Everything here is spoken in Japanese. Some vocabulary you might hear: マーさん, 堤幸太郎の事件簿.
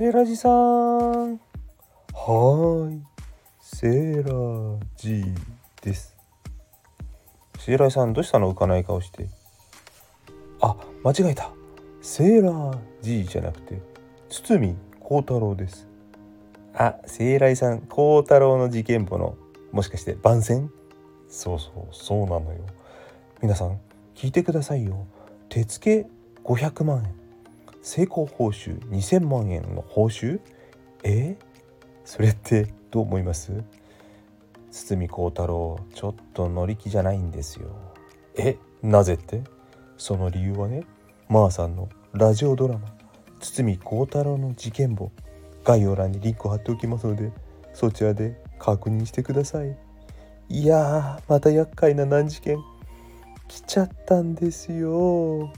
セラジさん、はい、セラジです。セラジさん、どうしたの？浮かない顔して。あ、間違えた。セラジじゃなくて堤幸太郎です。あ、セラジさん、幸太郎の事件簿のもしかして番宣？そうなのよ。皆さん聞いてくださいよ。手付け500万円、成功報酬2000万円の報酬、それってどう思います？堤幸太郎、ちょっと乗り気じゃないんですよ。なぜって？その理由はね、マーさんのラジオドラマ堤幸太郎の事件簿、概要欄にリンクを貼っておきますので、そちらで確認してください。いやー、また厄介な難事件来ちゃったんですよ。